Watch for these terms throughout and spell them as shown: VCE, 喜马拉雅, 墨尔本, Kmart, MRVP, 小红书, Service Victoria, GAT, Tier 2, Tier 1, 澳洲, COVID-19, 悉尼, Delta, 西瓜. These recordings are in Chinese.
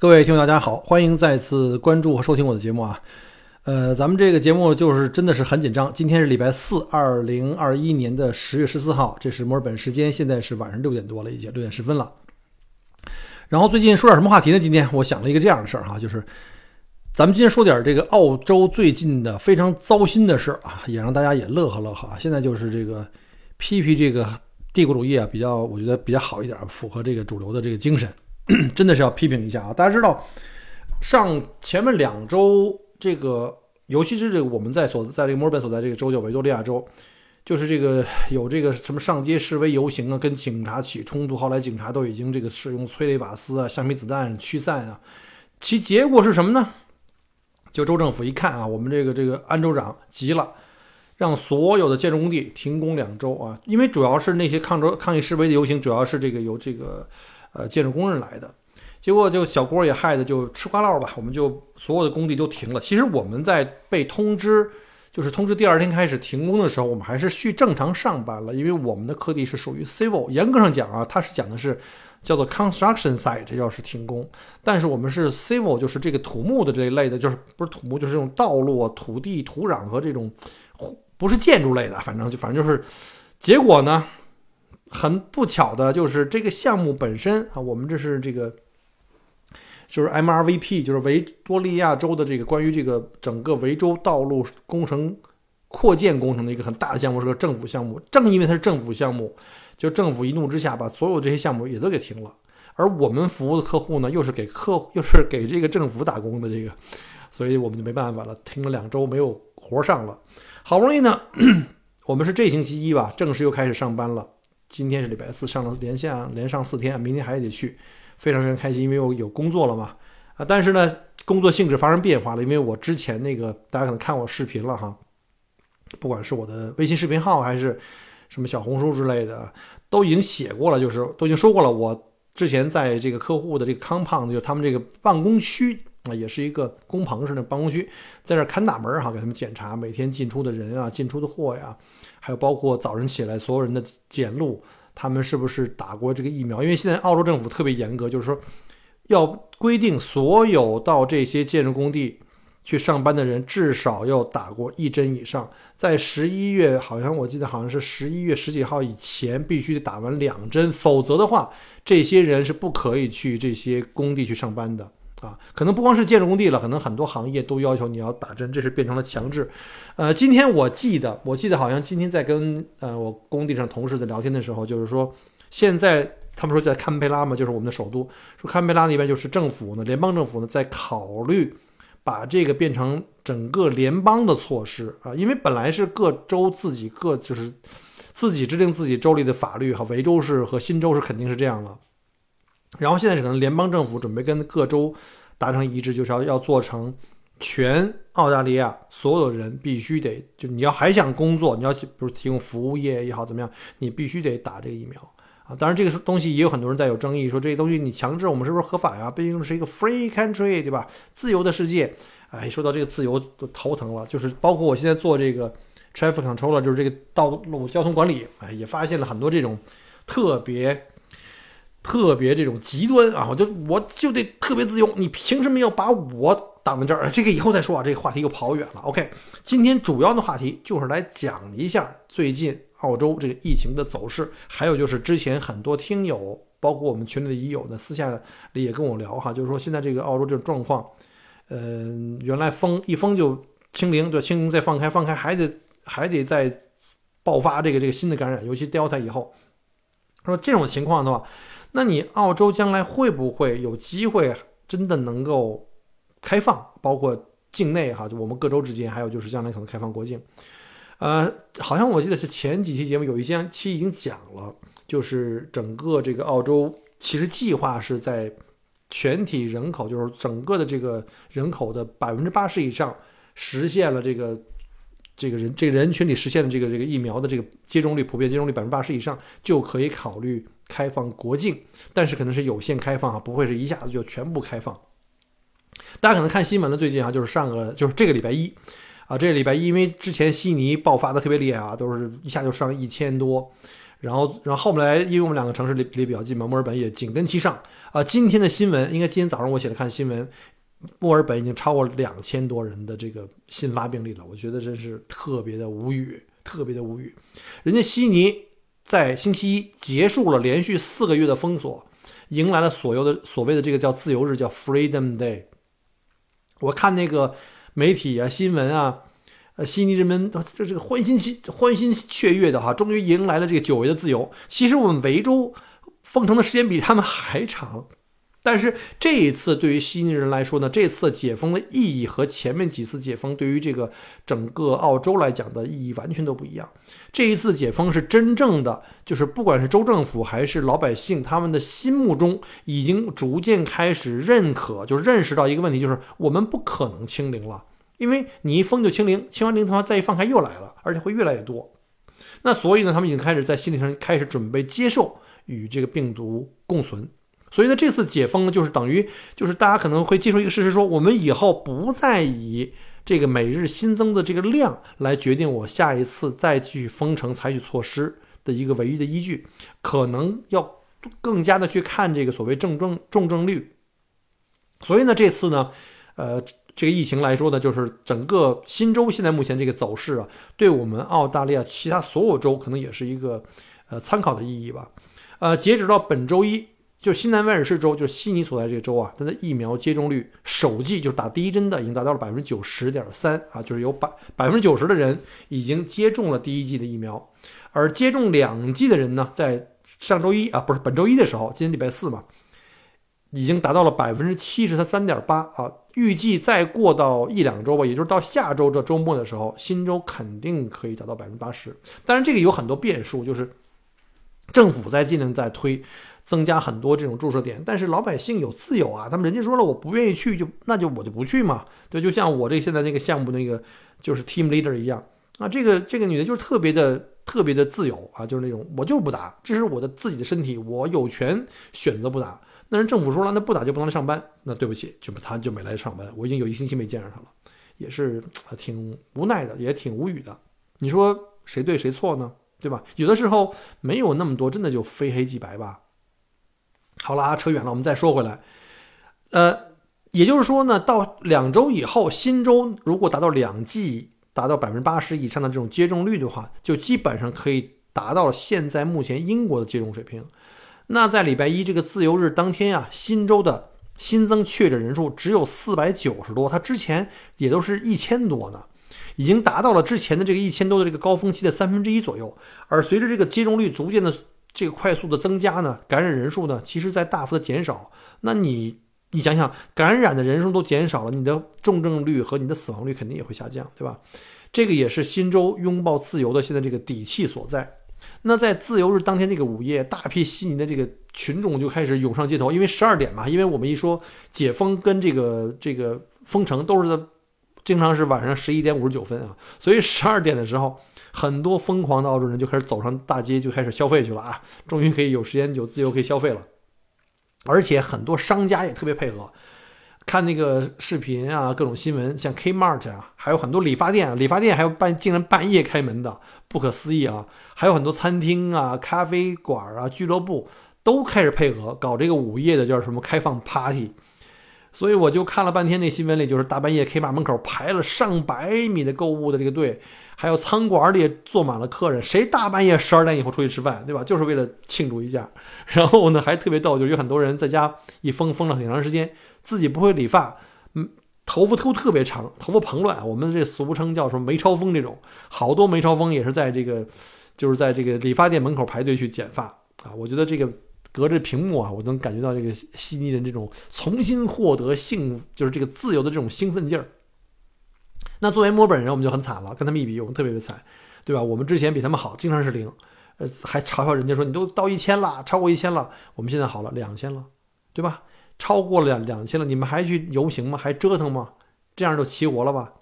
各位听众大家好，欢迎再次关注和收听我的节目啊。咱们这个节目就是真的是很紧张，今天是礼拜四 ,2021 年的10月14号，这是墨尔本时间，现在是晚上6点多了，已经6点10分了。然后最近说点什么话题呢？今天我想了一个这样的事儿啊，就是咱们今天说点这个澳洲最近的非常糟心的事啊，也让大家也乐呵乐呵啊。现在就是这个批批这个帝国主义啊，比较我觉得比较好一点，符合这个主流的这个精神。真的是要批评一下啊！大家知道，上前面两周，这个尤其是这个我们在这个墨尔本所在这个州叫维多利亚州，就是这个有这个什么上街示威游行啊，跟警察起冲突，后来警察都已经这个使用催泪瓦斯啊、橡皮子弹驱散啊。其结果是什么呢？就州政府一看啊，我们这个安州长急了，让所有的建筑工地停工2周啊，因为主要是那些抗议示威的游行，主要是这个由这个。建筑工人来的，结果就小郭也害的就吃瓜落吧，我们就所有的工地都停了。其实我们在被通知，就是通知第二天开始停工的时候，我们还是去正常上班了，因为我们的课题是属于 civil， 严格上讲啊，它是讲的是叫做 construction site， 这要是停工，但是我们是 civil， 就是这个土木的这一类的，就是不是土木，就是这种道路、土地、土壤和这种不是建筑类的，反正就是结果呢。很不巧的就是这个项目本身啊，我们这是这个就是 MRVP， 就是维多利亚州的这个关于这个整个维州道路工程扩建工程的一个很大的项目，是个政府项目。正因为它是政府项目，就政府一怒之下把所有这些项目也都给停了。而我们服务的客户呢，又是给这个政府打工的这个，所以我们就没办法了，停了2周没有活上了。好不容易呢，我们是这星期一吧，正式又开始上班了。今天是礼拜四，上了连上4天，明天还得去，非常非常开心，因为我有工作了嘛啊！但是呢，工作性质发生变化了，因为我之前那个大家可能看我视频了哈，不管是我的微信视频号还是什么小红书之类的，都已经写过了，就是都已经说过了。我之前在这个客户的这个 compound， 就是他们这个办公区啊，也是一个工棚式的办公区，在这看大门哈，给他们检查每天进出的人啊，进出的货呀。还有包括早晨起来所有人的检录，他们是不是打过这个疫苗？因为现在澳洲政府特别严格，就是说要规定所有到这些建筑工地去上班的人至少要打过1针以上。在11月，我记得好像是11月十几号以前必须打完2针，否则的话，这些人是不可以去这些工地去上班的。啊，可能不光是建筑工地了，可能很多行业都要求你要打针，这是变成了强制。今天我记得好像今天在跟我工地上同事在聊天的时候，就是说现在他们说在堪培拉嘛，就是我们的首都，说堪培拉那边就是政府呢，联邦政府呢在考虑把这个变成整个联邦的措施啊，因为本来是各州就是自己制定自己州里的法律哈，维州是和新州是肯定是这样了。然后现在可能联邦政府准备跟各州达成一致，就是要做成全澳大利亚所有人必须得，就你要还想工作，你要比如提供服务业也好怎么样，你必须得打这个疫苗啊。当然这个东西也有很多人在有争议，说这些东西你强制我们是不是合法呀？毕竟是一个 free country， 对吧？自由的世界。哎，说到这个自由都头疼了，就是包括我现在做这个 traffic controller， 就是这个道路交通管理，哎，也发现了很多这种特别这种极端啊，我就得特别自由，你凭什么要把我挡在这儿？这个以后再说啊，这个话题又跑远了。OK， 今天主要的话题就是来讲一下最近澳洲这个疫情的走势，还有就是之前很多听友，包括我们群里的已友呢，私下里也跟我聊哈，就是说现在这个澳洲这种状况，原来封就清零，对，清零再放开，还得再爆发这个新的感染，尤其 Delta 以后，说这种情况的话。那你澳洲将来会不会有机会真的能够开放，包括境内哈，就我们各州之间，还有就是将来可能开放国境。好像我记得是前几期节目有一些期已经讲了，就是整个这个澳洲其实计划是在全体人口，就是整个的这个人口的 80% 以上实现了这个人群里实现的这个疫苗的这个接种率，普遍接种率 80% 以上，就可以考虑开放国境，但是可能是有限开放啊，不会是一下子就全部开放。大家可能看新闻了，最近啊，就是这个礼拜一啊，这个礼拜一因为之前悉尼爆发的特别厉害啊，都是一下就上1000多，然后后来因为我们两个城市离比较近嘛，墨尔本也紧跟其上啊。今天的新闻，应该今天早上我写了看新闻，墨尔本已经超过2000多人的这个新发病例了，我觉得真是特别的无语，特别的无语。人家悉尼在星期一结束了连续4个月的封锁，迎来了所谓的这个叫自由日，叫 Freedom Day。我看那个媒体啊、新闻啊，悉尼人们这个欢欣雀跃的哈，终于迎来了这个久违的自由。其实我们维州封城的时间比他们还长，但是这一次对于悉尼人来说呢，这次解封的意义和前面几次解封对于这个整个澳洲来讲的意义完全都不一样。这一次解封是真正的，就是不管是州政府还是老百姓，他们的心目中已经逐渐开始认识到一个问题，就是我们不可能清零了，因为你一封就清零，清完零的话再一放开又来了，而且会越来越多。那所以呢，他们已经开始在心理上开始准备接受与这个病毒共存。所以呢，这次解封呢，就是等于就是大家可能会接受一个事实，说我们以后不再以这个每日新增的这个量来决定我下一次再去封城采取措施的一个唯一的依据，可能要更加的去看这个所谓重症率。所以呢，这次呢，这个疫情来说呢，就是整个新州现在目前这个走势啊，对我们澳大利亚其他所有州可能也是一个参考的意义吧。截止到本周一。就新南威尔士州，就是悉尼所在这个州啊，它的疫苗接种率首季就是打第一针的已经达到了 90.3% 啊，就是有 90% 的人已经接种了第一剂的疫苗，而接种2剂的人呢，在上周一啊，不是本周一的时候，今天礼拜四嘛，已经达到了 73.8% 啊，预计再过到1-2周吧，也就是到下周这周末的时候，新州肯定可以达到 80%。 当然这个有很多变数，就是政府在尽量在推增加很多这种注射点，但是老百姓有自由啊，他们人家说了我不愿意去，我就不去嘛，对，就像我这现在那个项目那个就是 team leader 一样啊，这个女的就是特别的自由啊，就是那种我就是不打，这是我的自己的身体，我有权选择不打。那人政府说了，那不打就不能来上班，那对不起，他就没来上班，我已经有1星期没见着他了，也是挺无奈的，也挺无语的。你说谁对谁错呢？对吧？有的时候没有那么多，真的就非黑即白吧。好了，扯远了，我们再说回来。也就是说呢，到2周以后，新州如果达到2剂达到 80% 以上的这种接种率的话，就基本上可以达到现在目前英国的接种水平。那在礼拜一这个自由日当天啊，新州的新增确诊人数只有490多，它之前也都是1000多呢，已经达到了之前的这个1000多的这个高峰期的1/3左右。而随着这个接种率逐渐的这个快速的增加呢，感染人数呢其实在大幅的减少。那你想想，感染的人数都减少了，你的重症率和你的死亡率肯定也会下降，对吧？这个也是新州拥抱自由的现在这个底气所在。那在自由日当天这个午夜，大批悉尼的这个群众就开始涌上街头，因为12点嘛，因为我们一说解封跟这个封城都是经常是晚上11:59啊，所以12点的时候，很多疯狂的澳洲人就开始走上大街，就开始消费去了啊！终于可以有时间有自由可以消费了，而且很多商家也特别配合。看那个视频啊，各种新闻，像 Kmart 啊，还有很多理发店还有竟然半夜开门的，不可思议啊！还有很多餐厅啊、咖啡馆啊、俱乐部都开始配合搞这个午夜的叫什么开放 party。所以我就看了半天那新闻里，就是大半夜 Kmart 门口排了上100米的购物的这个队，还有餐馆里也坐满了客人，谁大半夜12点以后出去吃饭，对吧？就是为了庆祝一下。然后呢还特别逗，就是有很多人在家一封了很长时间，自己不会理发，头发都特别长，头发蓬乱，我们这俗称叫什么梅超风，这种好多梅超风也是在这个就是在这个理发店门口排队去剪发啊。我觉得这个隔着屏幕啊，我能感觉到这个悉尼人这种重新获得就是这个自由的这种兴奋劲儿。那作为墨尔本人，我们就很惨了，跟他们一比，我们特别的惨，对吧？我们之前比他们好，经常是0，还嘲笑人家说你都到1000了，超过1000了，我们现在好了，2000了，对吧？超过了2000了，你们还去游行吗？还折腾吗？这样就齐活了吧？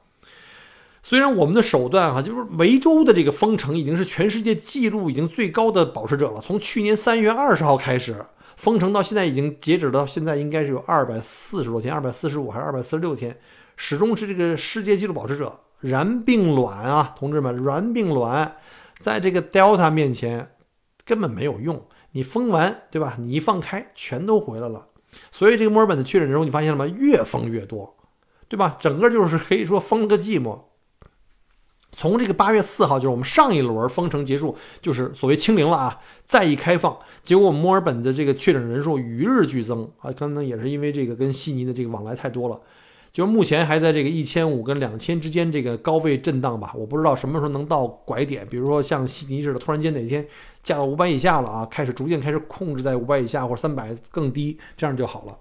虽然我们的手段啊，就是维州的这个封城已经是全世界记录已经最高的保持者了，从去年3月20号开始封城到现在，已经截止到现在应该是有240多天，245还是246天，始终是这个世界纪录保持者。然并卵啊，同志们，然并卵在这个 Delta 面前根本没有用。你封完，对吧？你一放开，全都回来了。所以这个墨尔本的确诊人数，你发现了吗？越封越多，对吧？整个就是可以说封了个寂寞。从这个8月4号，就是我们上一轮封城结束，就是所谓清零了啊，再一开放，结果墨尔本的这个确诊人数与日俱增啊，可能也是因为这个跟悉尼的这个往来太多了，就是目前还在这个1500跟2000之间这个高位震荡吧，我不知道什么时候能到拐点，比如说像悉尼似的，突然间哪天降到500以下了啊，开始逐渐开始控制在500以下或者300更低，这样就好了。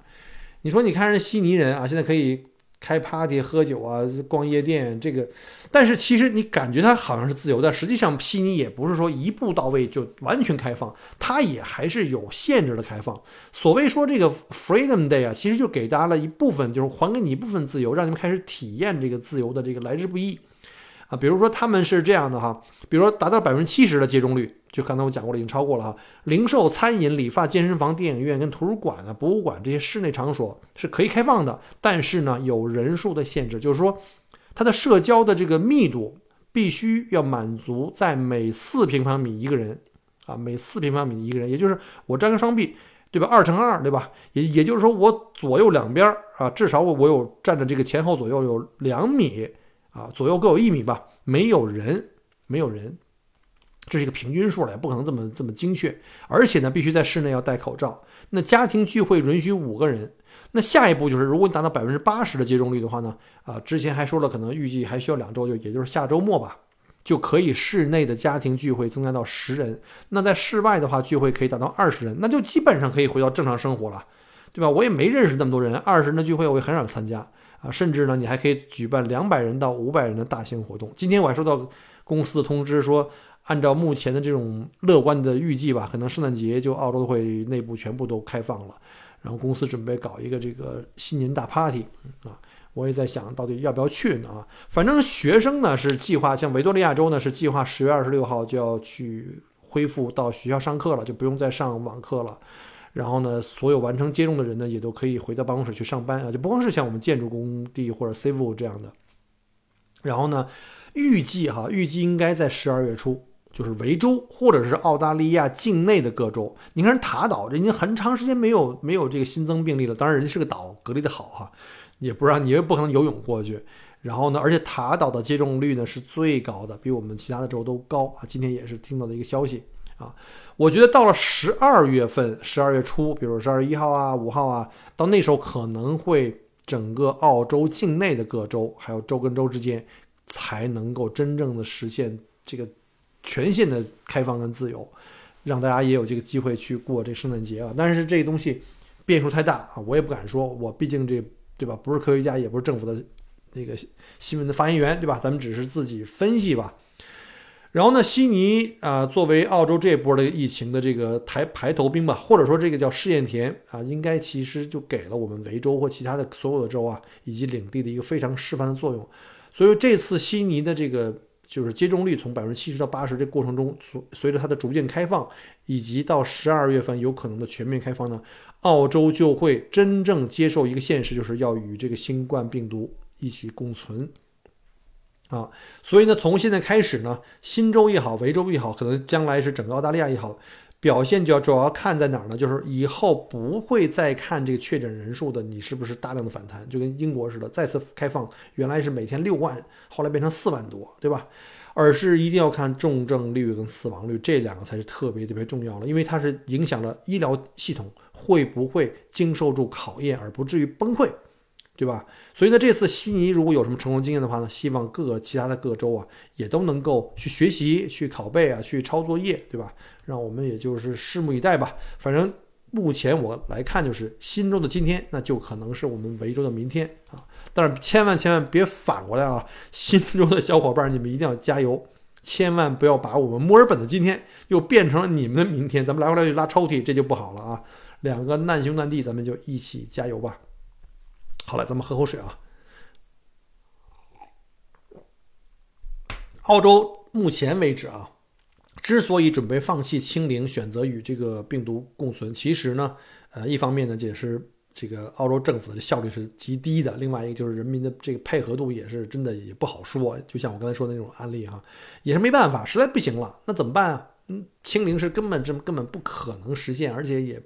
你说你看人悉尼人啊，现在可以开 party 喝酒啊，逛夜店，这个，但是其实你感觉它好像是自由的，实际上悉尼也不是说一步到位就完全开放，它也还是有限制的开放。所谓说这个 Freedom Day 啊，其实就给大家了一部分，就是还给你一部分自由，让你们开始体验这个自由的这个来之不易啊。比如说他们是这样的哈，比如说达到 70% 的接种率，就刚才我讲过了，已经超过了哈。零售、餐饮、理发、健身房、电影院跟图书馆啊、博物馆这些室内场所是可以开放的，但是呢有人数的限制，就是说它的社交的这个密度必须要满足在每4平方米一个人啊，每4平方米一个人，也就是我张开双臂，对吧？2×2，对吧？也就是说我左右两边啊，至少我有站着这个前后左右有2米啊，左右各有1米吧，没有人。这是一个平均数了，也不可能这么精确。而且呢，必须在室内要戴口罩。那家庭聚会允许5个人。那下一步就是，如果你达到 80% 的接种率的话呢，之前还说了，可能预计还需要2周，也就是下周末吧，就可以室内的家庭聚会增加到10人。那在室外的话，聚会可以达到20人，那就基本上可以回到正常生活了，对吧？我也没认识那么多人，20人的聚会我也很少参加啊。甚至呢，你还可以举办200人到500人的大型活动。今天我还收到公司的通知说，按照目前的这种乐观的预计吧，可能圣诞节就澳洲会内部全部都开放了，然后公司准备搞一个这个新年大 party 啊，我也在想到底要不要去呢啊。反正学生呢是计划，像维多利亚州呢是计划10月26号就要去恢复到学校上课了，就不用再上网课了。然后呢，所有完成接种的人呢也都可以回到办公室去上班啊，就不光是像我们建筑工地或者 civil 这样的。然后呢，预计应该在12月初。就是维州或者是澳大利亚境内的各州，你看塔岛这已经很长时间没有这个新增病例了，当然人家是个岛，隔离的好哈，也不让你也不可能游泳过去。然后呢，而且塔岛的接种率呢是最高的，比我们其他的州都高啊。今天也是听到的一个消息啊，我觉得到了12月份，12月初，比如12月1号啊、5号啊，到那时候可能会整个澳洲境内的各州，还有州跟州之间，才能够真正的实现这个。全线的开放跟自由，让大家也有这个机会去过这圣诞节啊。但是这个东西变数太大啊，我也不敢说，我毕竟这对吧，不是科学家，也不是政府的那个新闻的发言员，对吧？咱们只是自己分析吧。然后呢，悉尼啊，作为澳洲这波的疫情的这个排头兵吧，或者说这个叫试验田啊，应该其实就给了我们维州或其他的所有的州啊，以及领地的一个非常示范的作用。所以这次悉尼的这个。就是接种率从 70% 到 80% 这过程中，随着它的逐渐开放，以及到12月份有可能的全面开放呢，澳洲就会真正接受一个现实，就是要与这个新冠病毒一起共存啊。所以呢，从现在开始呢，新州也好，维州也好，可能将来是整个澳大利亚也好，表现就要主要看在哪儿呢？就是以后不会再看这个确诊人数的，你是不是大量的反弹，就跟英国似的，再次开放，原来是每天6万，后来变成4万多，对吧？而是一定要看重症率跟死亡率，这两个才是特别特别重要的，因为它是影响了医疗系统会不会经受住考验而不至于崩溃，对吧？所以呢，这次悉尼如果有什么成功经验的话呢，希望各个其他的各州啊，也都能够去学习、去拷贝啊、去抄作业，对吧？让我们也就是拭目以待吧。反正目前我来看，就是新州的今天，那就可能是我们维州的明天啊。但是千万别反过来啊！新州的小伙伴，你们一定要加油，千万不要把我们墨尔本的今天又变成了你们的明天，咱们来回来去拉抽屉，这就不好了啊！两个难兄难弟，咱们就一起加油吧。好了，咱们喝口水啊。澳洲目前为止啊，之所以准备放弃清零，选择与这个病毒共存，其实呢，一方面呢，也是这个澳洲政府的效率是极低的，另外一个就是人民的这个配合度也是真的也不好说。就像我刚才说的那种案例哈，也是没办法，实在不行了，那怎么办啊？清零是根本不可能实现，而且也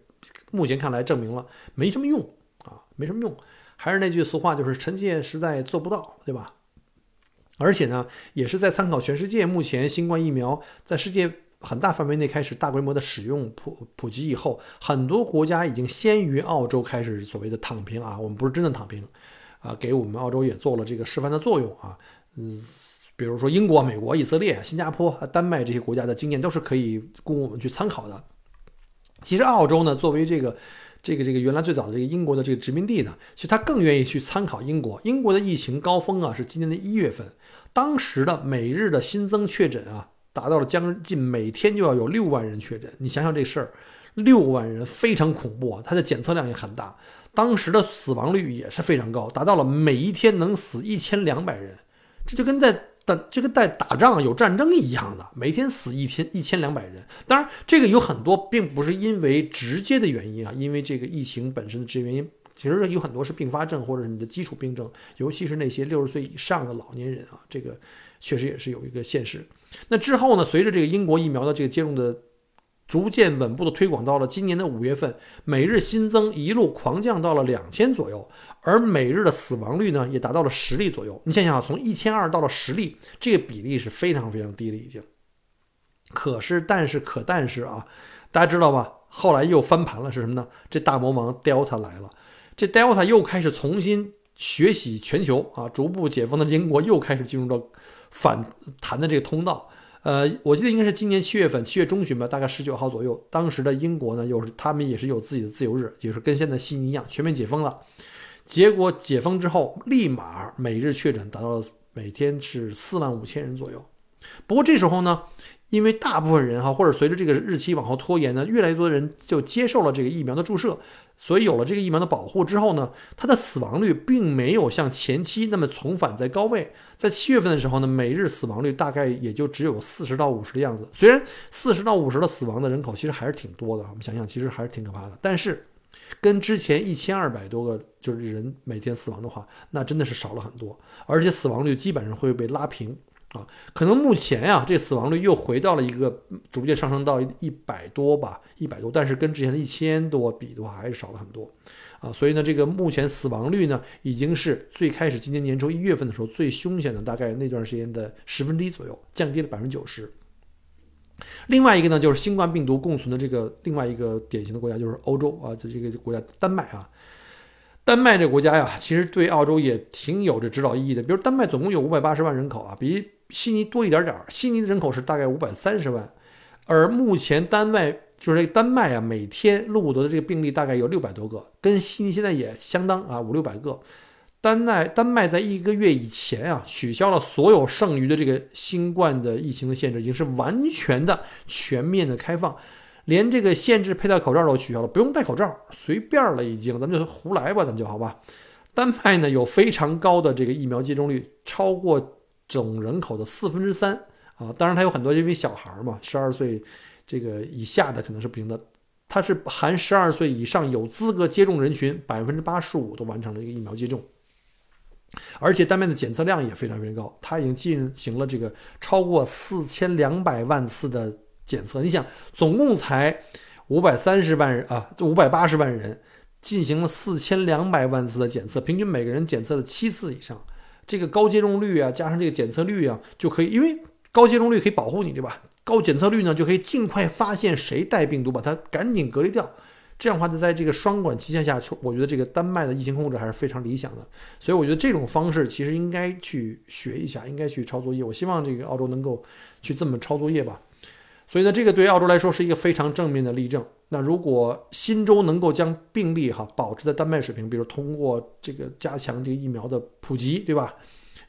目前看来证明了没什么用啊，没什么用。还是那句俗话，就是臣妾实在做不到，对吧？而且呢，也是在参考全世界目前新冠疫苗在世界很大范围内开始大规模的使用 普及以后，很多国家已经先于澳洲开始所谓的躺平啊，我们不是真的躺平啊，给我们澳洲也做了这个示范的作用啊，比如说英国、美国、以色列、新加坡、丹麦这些国家的经验都是可以供我们去参考的。其实澳洲呢，作为这个原来最早的这个英国的这个殖民地呢，其实他更愿意去参考英国。英国的疫情高峰啊是今年的1月份，当时的每日的新增确诊啊达到了将近每天就要有6万人确诊。你想想这事儿，6万人非常恐怖啊，它的检测量也很大。当时的死亡率也是非常高，达到了每一天能死1200人。这就跟在打仗有战争一样的，每天死1200人。当然这个有很多并不是因为直接的原因啊，因为这个疫情本身的直接原因，其实有很多是并发症或者是你的基础病症，尤其是那些60岁以上的老年人啊，这个确实也是有一个现实。那之后呢，随着这个英国疫苗的这个接种的逐渐稳步的推广，到了今年的5月份，每日新增一路狂降到了2000左右，而每日的死亡率呢也达到了10例左右。你想想，从1200到了10例，这个比例是非常非常低了已经。但是啊，大家知道吧，后来又翻盘了，是什么呢？这大魔王 Delta 来了，这 Delta 又开始重新学习全球啊，逐步解封的英国又开始进入到反弹的这个通道。我记得应该是今年7月中旬吧，大概19号左右，当时的英国呢又是他们也是有自己的自由日，就是跟现在悉尼一样全面解封了。结果解封之后立马每日确诊达到了每天是45000人左右。不过这时候呢，因为大部分人或者随着这个日期往后拖延呢，越来越多的人就接受了这个疫苗的注射，所以有了这个疫苗的保护之后呢，它的死亡率并没有像前期那么重返在高位。在7月份的时候呢，每日死亡率大概也就只有40到50的样子。虽然40到50的死亡的人口其实还是挺多的，我们想想其实还是挺可怕的，但是跟之前1200多个就是人每天死亡的话，那真的是少了很多，而且死亡率基本上会被拉平啊，可能目前啊，这死亡率又回到了一个逐渐上升到100多，但是跟之前的1000多比的话还是少了很多啊。所以呢，这个目前死亡率呢，已经是最开始今年年初1月份的时候最凶险的，大概那段时间的1/10左右，降低了 90%。 另外一个呢，就是新冠病毒共存的这个另外一个典型的国家就是欧洲啊，就这个国家丹麦啊。丹麦这个国家呀，其实对澳洲也挺有着指导意义的。比如丹麦总共有580万人口啊，比悉尼多一点点，悉尼的人口是大概530万，而目前丹麦啊，每天录得的这个病例大概有600多个，跟悉尼现在也相当啊，500-600个。丹麦在一个月以前啊，取消了所有剩余的这个新冠的疫情的限制，已经是完全的全面的开放，连这个限制佩戴口罩都取消了，不用戴口罩，随便了已经，咱们就胡来吧，咱就好吧。丹麦呢有非常高的这个疫苗接种率，超过总人口的3/4啊，当然它有很多因为小孩嘛，12岁这个以下的可能是不行的，它是含12岁以上有资格接种人群 85% 都完成了一个疫苗接种，而且丹麦的检测量也非常非常高，它已经进行了这个超过4200万次的检测。你想，总共才530万人啊，580万人进行了4200万次的检测，平均每个人检测了7次以上。这个高接种率啊，加上这个检测率啊，就可以，因为高接种率可以保护你，对吧？高检测率呢，就可以尽快发现谁带病毒，把它赶紧隔离掉。这样的话，在这个双管齐下下，我觉得这个丹麦的疫情控制还是非常理想的。所以我觉得这种方式其实应该去学一下，应该去抄作业。我希望这个澳洲能够去这么抄作业吧。所以呢，这个对澳洲来说是一个非常正面的例证。那如果新州能够将病例保持在丹麦水平，比如通过这个加强这个疫苗的普及，对吧？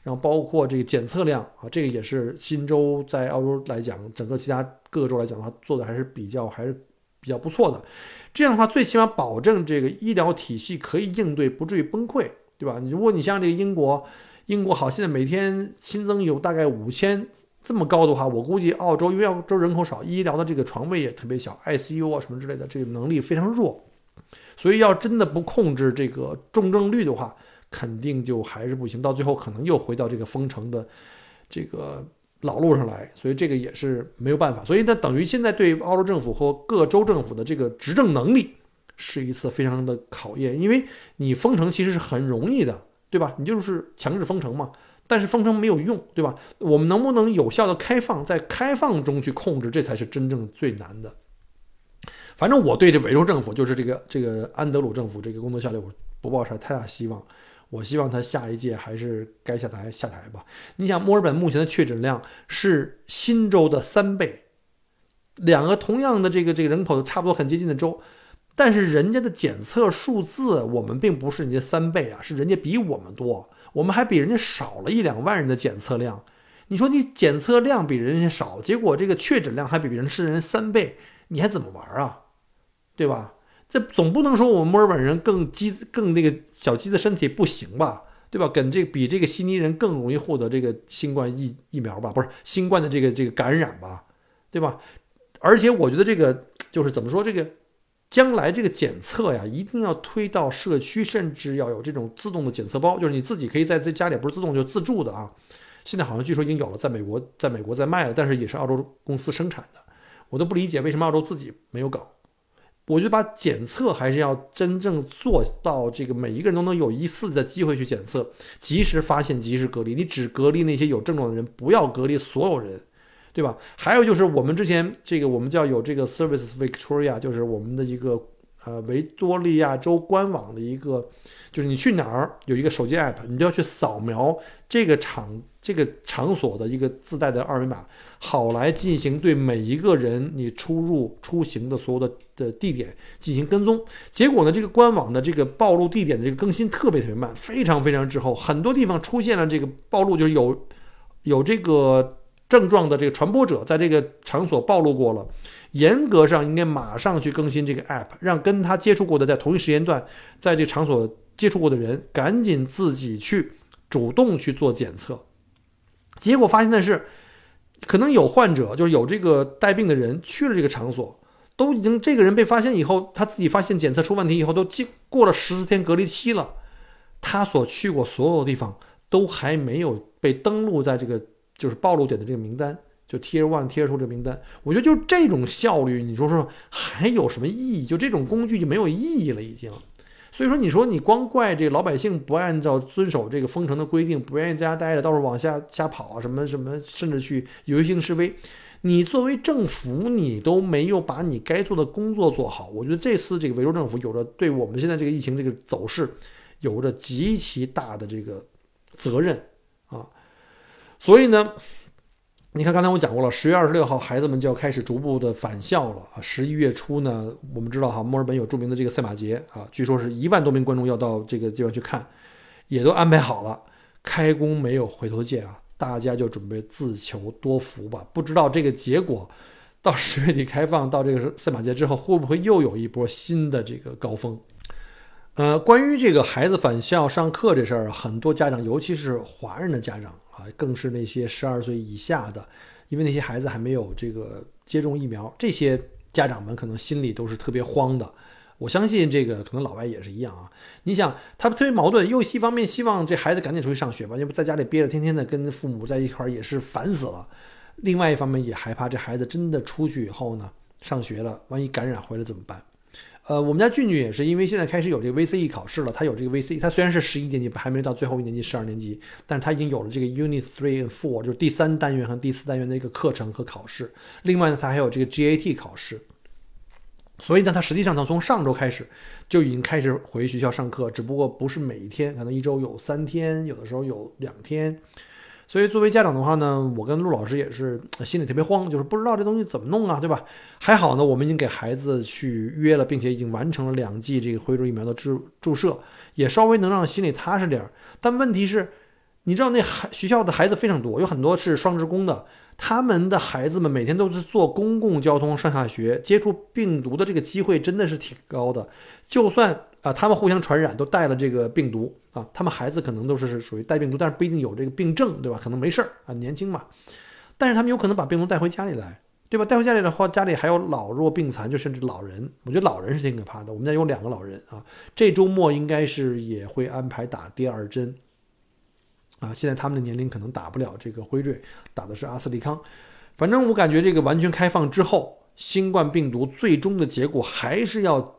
然后包括这个检测量啊，这个也是新州在澳洲来讲，整个其他各州来讲的话，做的还是比较不错的。这样的话，最起码保证这个医疗体系可以应对，不至于崩溃，对吧？如果你像这个英国好，现在每天新增有大概5000。这么高的话，我估计澳洲，因为澳洲人口少，医疗的这个床位也特别小， ICU 啊什么之类的，这个能力非常弱，所以要真的不控制这个重症率的话，肯定就还是不行，到最后可能又回到这个封城的这个老路上来，所以这个也是没有办法。所以那等于现在对澳洲政府和各州政府的这个执政能力是一次非常的考验，因为你封城其实是很容易的，对吧？你就是强制封城嘛，但是封城没有用，对吧？我们能不能有效的开放，在开放中去控制，这才是真正最难的。反正我对这维州政府，就是这个安德鲁政府这个工作效率，我不抱啥太大希望。我希望他下一届还是该下台吧。你想，墨尔本目前的确诊量是新州的3倍，两个同样的这个人口差不多很接近的州，但是人家的检测数字我们并不是人家3倍啊，是人家比我们多，我们还比人家少了1-2万人的检测量。你说你检测量比人家少，结果这个确诊量还比人家3倍，你还怎么玩啊？对吧？这总不能说我们墨尔本人更那个小鸡的身体不行吧，对吧？跟比这个悉尼人更容易获得这个新冠疫苗吧，不是新冠的这个感染吧，对吧？而且我觉得这个就是怎么说，这个将来这个检测呀，一定要推到社区，甚至要有这种自动的检测包，就是你自己可以在这家里，不是自动就自助的啊。现在好像据说已经有了，在美国在卖了，但是也是澳洲公司生产的，我都不理解为什么澳洲自己没有搞。我觉得把检测还是要真正做到这个每一个人都能有一次的机会去检测，及时发现，及时隔离。你只隔离那些有症状的人，不要隔离所有人，对吧？还有就是我们之前这个我们叫有这个 Service Victoria， 就是我们的一个维多利亚州官网的一个，就是你去哪儿有一个手机 app， 你就要去扫描这个场所的一个自带的二维码，好来进行对每一个人你出入出行的所有的地点进行跟踪。结果呢，这个官网的这个暴露地点的这个更新特别慢，非常非常滞后。很多地方出现了这个暴露，就是有这个症状的这个传播者在这个场所暴露过了，严格上应该马上去更新这个 app， 让跟他接触过的在同一时间段在这个场所接触过的人赶紧自己去主动去做检测。结果发现的是，可能有患者，就是有这个带病的人去了这个场所，都已经这个人被发现以后，他自己发现检测出问题以后，都过了14天隔离期了，他所去过所有地方都还没有被登录在这个就是暴露点的这个名单，就 Tier 1 Tier 2 这个名单。我觉得就这种效率，你说还有什么意义？就这种工具就没有意义了已经。所以说，你说你光怪这老百姓不按照遵守这个封城的规定，不愿意在家待着，到时候往下跑，什么什么，甚至去游行示威，你作为政府，你都没有把你该做的工作做好。我觉得这次这个维州政府有着对我们现在这个疫情这个走势，有着极其大的这个责任啊。所以呢，你看刚才我讲过了，10月26号孩子们就要开始逐步的返校了。11月初呢，我们知道墨尔本有著名的这个赛马节啊，据说是1万多名观众要到这个地方去看，也都安排好了。开工没有回头箭啊，大家就准备自求多福吧。不知道这个结果到10月底开放，到这个赛马节之后，会不会又有一波新的这个高峰。关于这个孩子返校上课这事儿，很多家长，尤其是华人的家长啊，更是那些12岁以下的，因为那些孩子还没有这个接种疫苗，这些家长们可能心里都是特别慌的。我相信这个可能老外也是一样啊。你想，他特别矛盾，又一方面希望这孩子赶紧出去上学吧，要不在家里憋着，天天的跟父母在一块儿也是烦死了。另外一方面也害怕这孩子真的出去以后呢，上学了，万一感染回来怎么办？我们家俊俊也是，因为现在开始有这个 VCE 考试了，他有这个 VCE， 他虽然是11年级，还没到最后一年级12年级，但是他已经有了这个 Unit 3 and 4， 就是第3单元和第4单元的一个课程和考试。另外呢，他还有这个 GAT 考试。所以呢，他实际上从上周开始就已经开始回学校上课，只不过不是每一天，可能一周有3天，有的时候有2天。所以作为家长的话呢，我跟陆老师也是心里特别慌，就是不知道这东西怎么弄啊，对吧？还好呢，我们已经给孩子去约了，并且已经完成了2剂这个辉瑞疫苗的注射，也稍微能让心里踏实点。但问题是，你知道那学校的孩子非常多，有很多是双职工的，他们的孩子们每天都是坐公共交通上下学，接触病毒的这个机会真的是挺高的。就算他们互相传染，都带了这个病毒啊，他们孩子可能都是属于带病毒，但是不一定有这个病症，对吧？可能没事儿啊，年轻嘛。但是他们有可能把病毒带回家里来，对吧？带回家里的话，家里还有老弱病残，就甚至老人。我觉得老人是挺可怕的。我们家有2个老人啊，这周末应该是也会安排打第2针。现在他们的年龄可能打不了这个辉瑞，打的是阿斯利康。反正我感觉这个完全开放之后，新冠病毒最终的结果还是要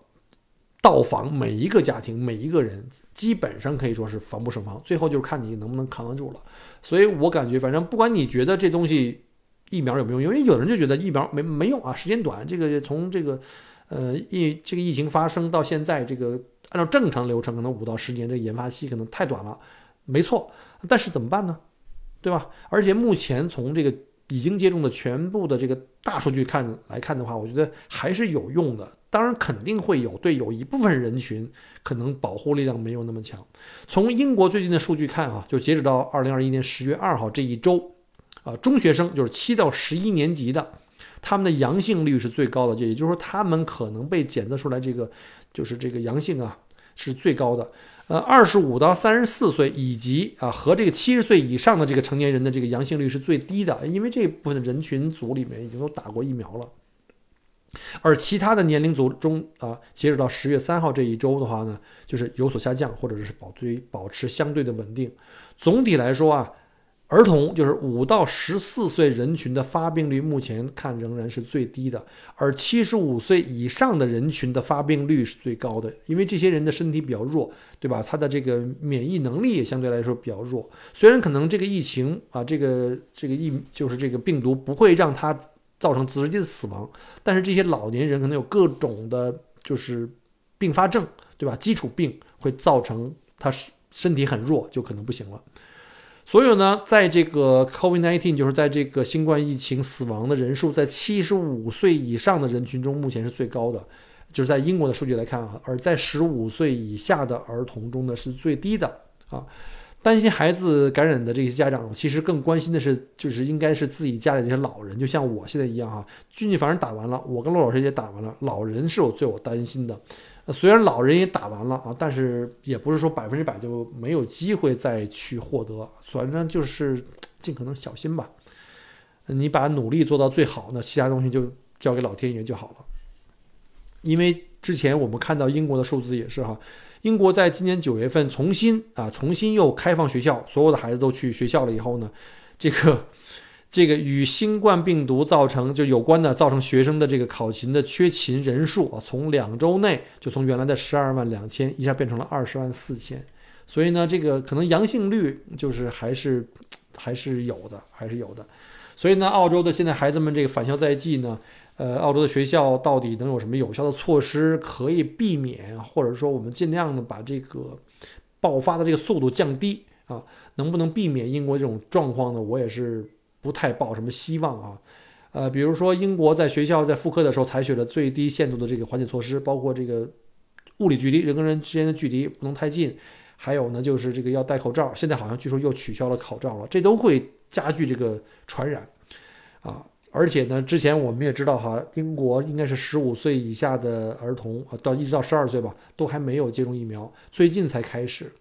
到访每一个家庭每一个人，基本上可以说是防不胜防，最后就是看你能不能扛得住了。所以我感觉反正不管你觉得这东西疫苗有没有用，因为有人就觉得疫苗 没用啊，时间短，这个从这个疫情发生到现在，这个按照正常流程可能5到10年，这个研发期可能太短了，没错，但是怎么办呢？对吧？而且目前从这个已经接种的全部的这个大数据来看的话，我觉得还是有用的。当然肯定会有一部分人群可能保护力量没有那么强。从英国最近的数据看啊，就截止到2021年10月2号这一周啊，中学生就是7到11年级的，他们的阳性率是最高的，也就是说他们可能被检测出来这个就是这个阳性啊是最高的。25到34岁以及和这个70岁以上的这个成年人的这个阳性率是最低的，因为这部分人群组里面已经都打过疫苗了。而其他的年龄组中截止到10月3号这一周的话呢，就是有所下降，或者是保持相对的稳定。总体来说啊，儿童就是5到14岁人群的发病率目前看仍然是最低的，而75岁以上的人群的发病率是最高的，因为这些人的身体比较弱，对吧？他的这个免疫能力也相对来说比较弱。虽然可能这个疫情啊，就是这个病毒不会让他造成直接的死亡，但是这些老年人可能有各种的就是并发症，对吧？基础病会造成他身体很弱，就可能不行了。所以呢，在这个 COVID-19 就是在这个新冠疫情死亡的人数在75岁以上的人群中目前是最高的，就是在英国的数据来看啊，而在15岁以下的儿童中呢是最低的啊。担心孩子感染的这些家长其实更关心的是就是应该是自己家里这些老人，就像我现在一样啊，军训反正打完了，我跟陆老师也打完了，老人是我最我担心的。虽然老人也打完了啊，但是也不是说100%就没有机会再去获得，反正就是尽可能小心吧。你把努力做到最好，那其他东西就交给老天爷就好了。因为之前我们看到英国的数字也是哈，英国在今年9月份重新又开放学校，所有的孩子都去学校了以后呢，这个与新冠病毒造成学生的这个考勤的缺勤人数啊，从2周内就从原来的122,000一下变成了204,000，所以呢，这个可能阳性率就是还是有的，所以呢，澳洲的现在孩子们这个返校在即呢，澳洲的学校到底能有什么有效的措施可以避免，或者说我们尽量的把这个爆发的这个速度降低啊，能不能避免英国这种状况呢？我也是不太抱什么希望啊，比如说英国在学校在复课的时候采取了最低限度的这个缓解措施，包括这个物理距离，人跟人之间的距离不能太近，还有呢就是这个要戴口罩，现在好像据说又取消了口罩了，这都会加剧这个传染啊。而且呢，之前我们也知道哈，英国应该是15岁以下的儿童一直到12岁吧，都还没有接种疫苗，最近才开始。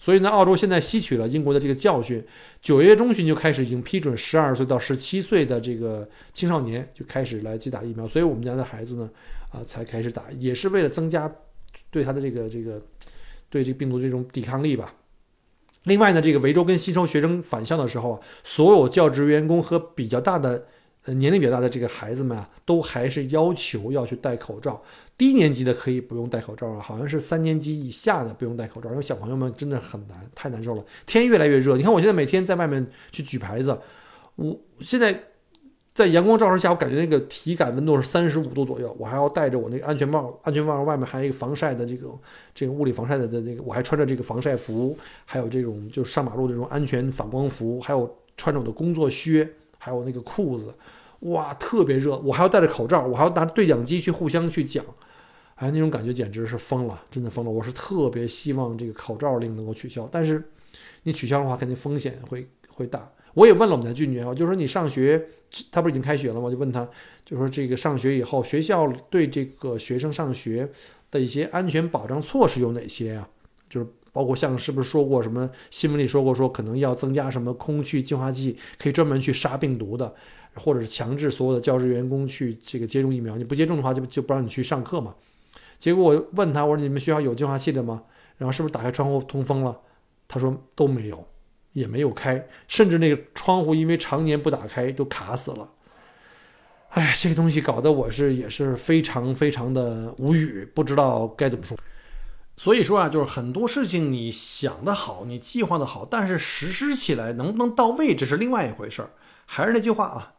所以呢，澳洲现在吸取了英国的这个教训，9月中旬就开始已经批准12岁到17岁的这个青少年就开始来接打疫苗，所以我们家的孩子呢才开始打，也是为了增加对他的对这个病毒这种抵抗力吧。另外呢，这个维州跟新州学生返校的时候，所有教职员工和年龄比较大的这个孩子们啊，都还是要求要去戴口罩。低年级的可以不用戴口罩啊，好像是3年级以下的不用戴口罩，因为小朋友们真的很难，太难受了。天越来越热，你看我现在每天在外面去举牌子，我现在在阳光照射下，我感觉那个体感温度是35度左右，我还要戴着我那个安全帽外面还有一个防晒的这个物理防晒的那个，我还穿着这个防晒服，还有这种就是上马路的这种安全反光服，还有穿着我的工作靴，还有那个裤子。哇，特别热，我还要戴着口罩，我还要拿对讲机去互相去讲，哎，那种感觉简直是疯了，真的疯了。我是特别希望这个口罩令能够取消，但是你取消的话，肯定风险会大。我也问了我们的俊杰，我就说你上学，他不是已经开学了吗？就问他，就说这个上学以后，学校对这个学生上学的一些安全保障措施有哪些啊？就是包括像是不是说过什么新闻里说过，说可能要增加什么空气净化剂，可以专门去杀病毒的。或者是强制所有的教职员工去这个接种疫苗，你不接种的话就不让你去上课嘛。结果我问他，我说你们学校有净化器的吗？然后是不是打开窗户通风了？他说都没有。也没有开，甚至那个窗户因为常年不打开都卡死了。哎，这个东西搞得我也是非常非常的无语，不知道该怎么说。所以说啊，就是很多事情你想得好，你计划得好，但是实施起来能不能到位，这是另外一回事儿。还是那句话啊，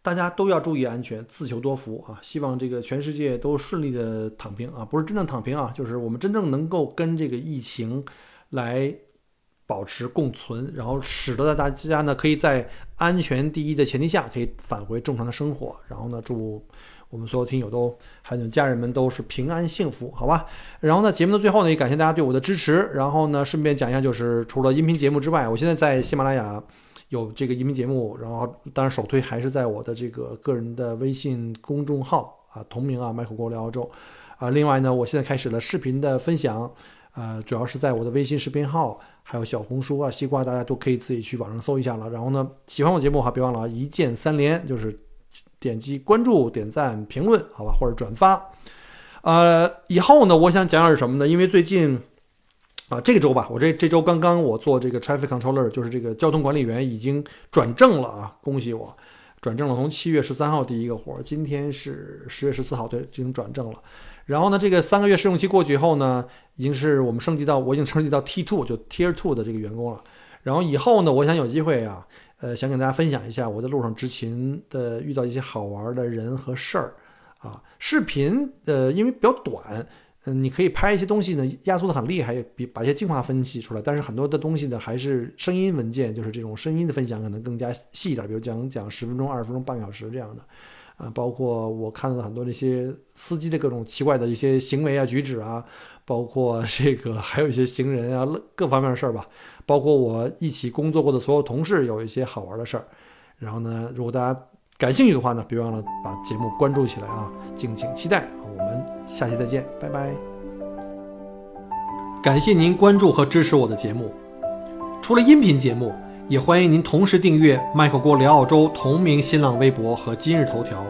大家都要注意安全，自求多福啊！希望这个全世界都顺利的躺平啊，不是真正躺平啊，就是我们真正能够跟这个疫情来保持共存，然后使得大家呢可以在安全第一的前提下可以返回正常的生活。然后呢，祝我们所有听友都还有家人们都是平安幸福，好吧。然后呢，节目的最后呢也感谢大家对我的支持。然后呢，顺便讲一下，就是除了音频节目之外，我现在在喜马拉雅有这个音频节目，然后当然首推还是在我的这个个人的微信公众号啊，同名啊，麦克国聊澳洲啊。另外呢，我现在开始了视频的分享，主要是在我的微信视频号还有小红书啊、西瓜，大家都可以自己去网上搜一下了。然后呢，喜欢我节目哈，别忘了一键三连，就是点击关注、点赞、评论，好吧，或者转发。以后呢，我想讲点什么呢？因为最近啊，这个周吧，我这周刚刚我做这个 traffic controller， 就是这个交通管理员，已经转正了啊，恭喜我，转正了，从7月13号第一个活，今天是10月14号，对，已经转正了。然后呢，这个3个月试用期过去以后呢，我已经升级到 T2， 就 Tier 2的这个员工了。然后以后呢，我想有机会啊，想给大家分享一下我在路上执勤的遇到一些好玩的人和事儿啊。视频因为比较短，你可以拍一些东西呢，压缩的很厉害，把一些精华分析出来。但是很多的东西呢，还是声音文件，就是这种声音的分享可能更加细一点，比如讲10分钟、20分钟、半小时这样的。啊，包括我看到很多这些司机的各种奇怪的一些行为啊、举止啊，包括这个还有一些行人啊各方面的事儿吧，包括我一起工作过的所有同事有一些好玩的事儿。然后呢，如果大家感兴趣的话呢，别忘了把节目关注起来啊，敬请期待。我们下期再见，拜拜！感谢您关注和支持我的节目。除了音频节目，也欢迎您同时订阅麦克郭聊澳洲同名新浪微博和今日头条，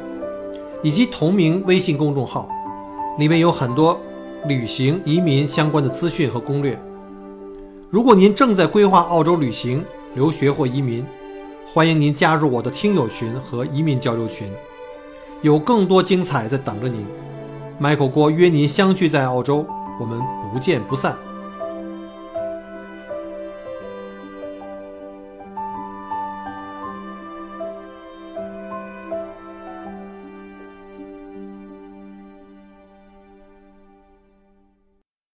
以及同名微信公众号，里面有很多旅行移民相关的资讯和攻略。如果您正在规划澳洲旅行、留学或移民，欢迎您加入我的听友群和移民交流群，有更多精彩在等着您。麦克郭约您相聚在澳洲，我们不见不散。